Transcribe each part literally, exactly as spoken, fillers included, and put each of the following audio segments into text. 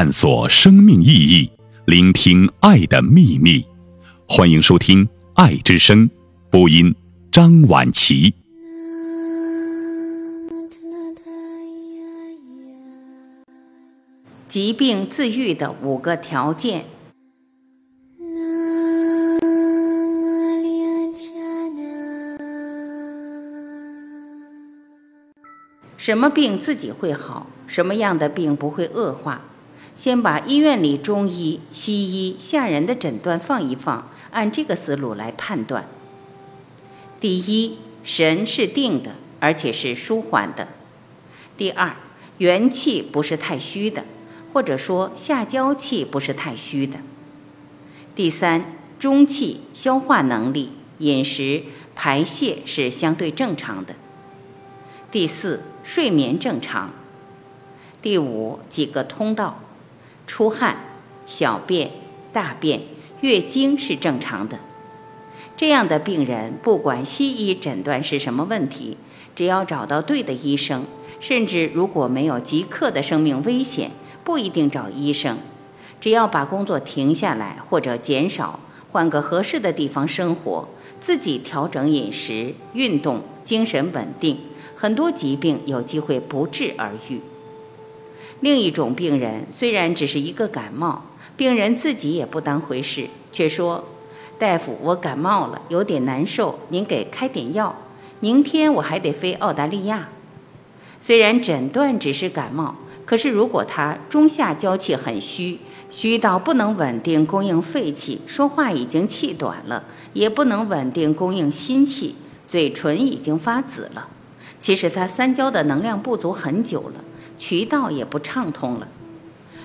探索生命意义，聆听爱的秘密。欢迎收听《爱之声》，播音张婉琪。疾病自愈的五个条件。什么病自己会好，什么样的病不会恶化？先把医院里中医、西医吓人的诊断放一放，按这个思路来判断。第一，神是定的，而且是舒缓的。第二，元气不是太虚的，或者说下焦气不是太虚的。第三，中气、消化能力、饮食、排泄是相对正常的。第四，睡眠正常。第五，几个通道，出汗、小便、大便、月经是正常的。这样的病人，不管西医诊断是什么问题，只要找到对的医生，甚至如果没有即刻的生命危险，不一定找医生，只要把工作停下来或者减少，换个合适的地方生活，自己调整饮食、运动、精神稳定，很多疾病有机会不治而愈。另一种病人，虽然只是一个感冒，病人自己也不当回事，却说：“大夫，我感冒了，有点难受，您给开点药，明天我还得飞澳大利亚。”虽然诊断只是感冒，可是如果他中下焦气很虚，虚到不能稳定供应肺气，说话已经气短了，也不能稳定供应心气，嘴唇已经发紫了，其实他三焦的能量不足很久了，渠道也不畅通了。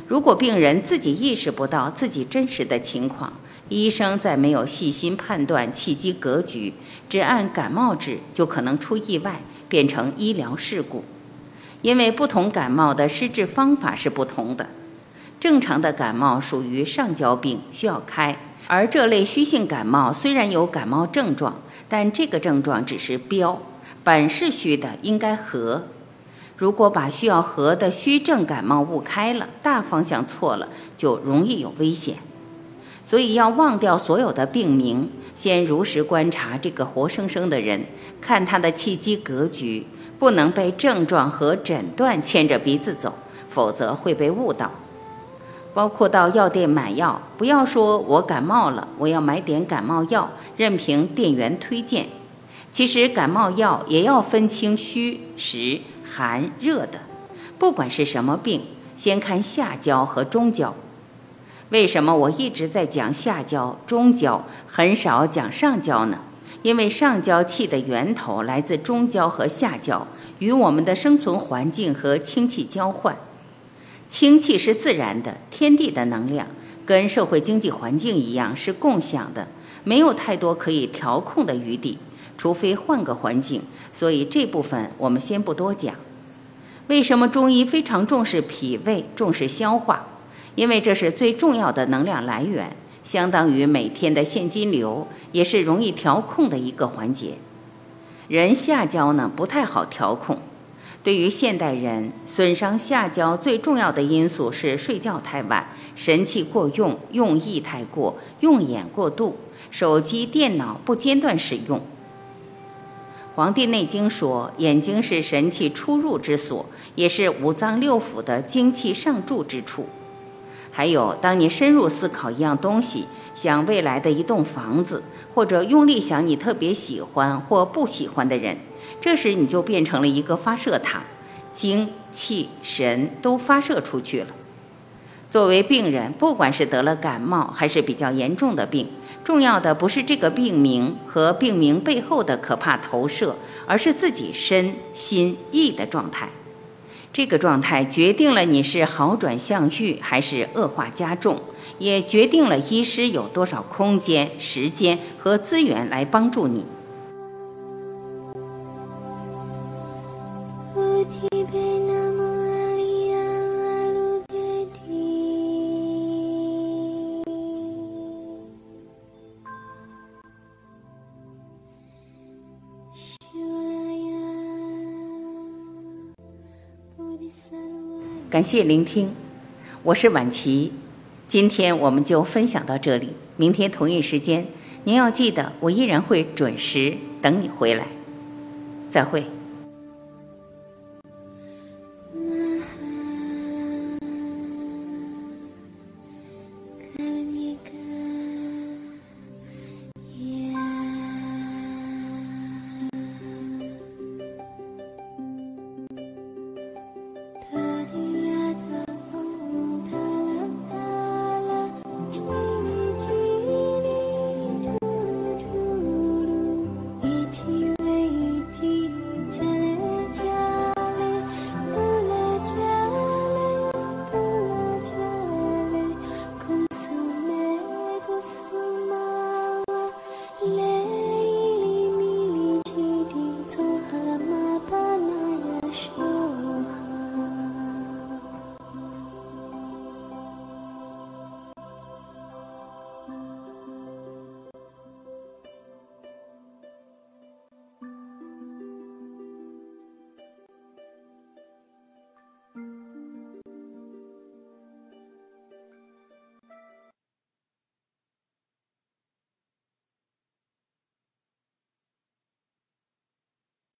如果病人自己意识不到自己真实的情况，医生再没有细心判断气机格局，只按感冒治，就可能出意外，变成医疗事故。因为不同感冒的施治方法是不同的，正常的感冒属于上焦病，需要开，而这类虚性感冒虽然有感冒症状，但这个症状只是标，本是虚的，应该和。如果把需要和的虚症感冒误开了，大方向错了，就容易有危险。所以要忘掉所有的病名，先如实观察这个活生生的人，看他的气机格局，不能被症状和诊断牵着鼻子走，否则会被误导。包括到药店买药，不要说我感冒了，我要买点感冒药，任凭店员推荐。其实感冒药也要分清虚、实、寒、热的，不管是什么病，先看下焦和中焦。为什么我一直在讲下焦、中焦，很少讲上焦呢？因为上焦气的源头来自中焦和下焦，与我们的生存环境和清气交换。清气是自然的，天地的能量，跟社会经济环境一样是共享的，没有太多可以调控的余地，除非换个环境，所以这部分我们先不多讲。为什么中医非常重视脾胃，重视消化？因为这是最重要的能量来源，相当于每天的现金流，也是容易调控的一个环节。人下焦呢，不太好调控。对于现代人，损伤下焦最重要的因素是睡觉太晚，神气过用，用意太过，用眼过度，手机电脑不间断使用。《黄帝内经》说，眼睛是神气出入之所，也是五脏六腑的精气上注之处。还有，当你深入思考一样东西，想未来的一栋房子，或者用力想你特别喜欢或不喜欢的人，这时你就变成了一个发射塔，精、气、神都发射出去了。作为病人，不管是得了感冒还是比较严重的病，重要的不是这个病名和病名背后的可怕投射，而是自己身心意的状态。这个状态决定了你是好转向愈还是恶化加重，也决定了医师有多少空间、时间和资源来帮助你。感谢聆听，我是婉琪，今天我们就分享到这里，明天同一时间，您要记得，我依然会准时等你回来。再会。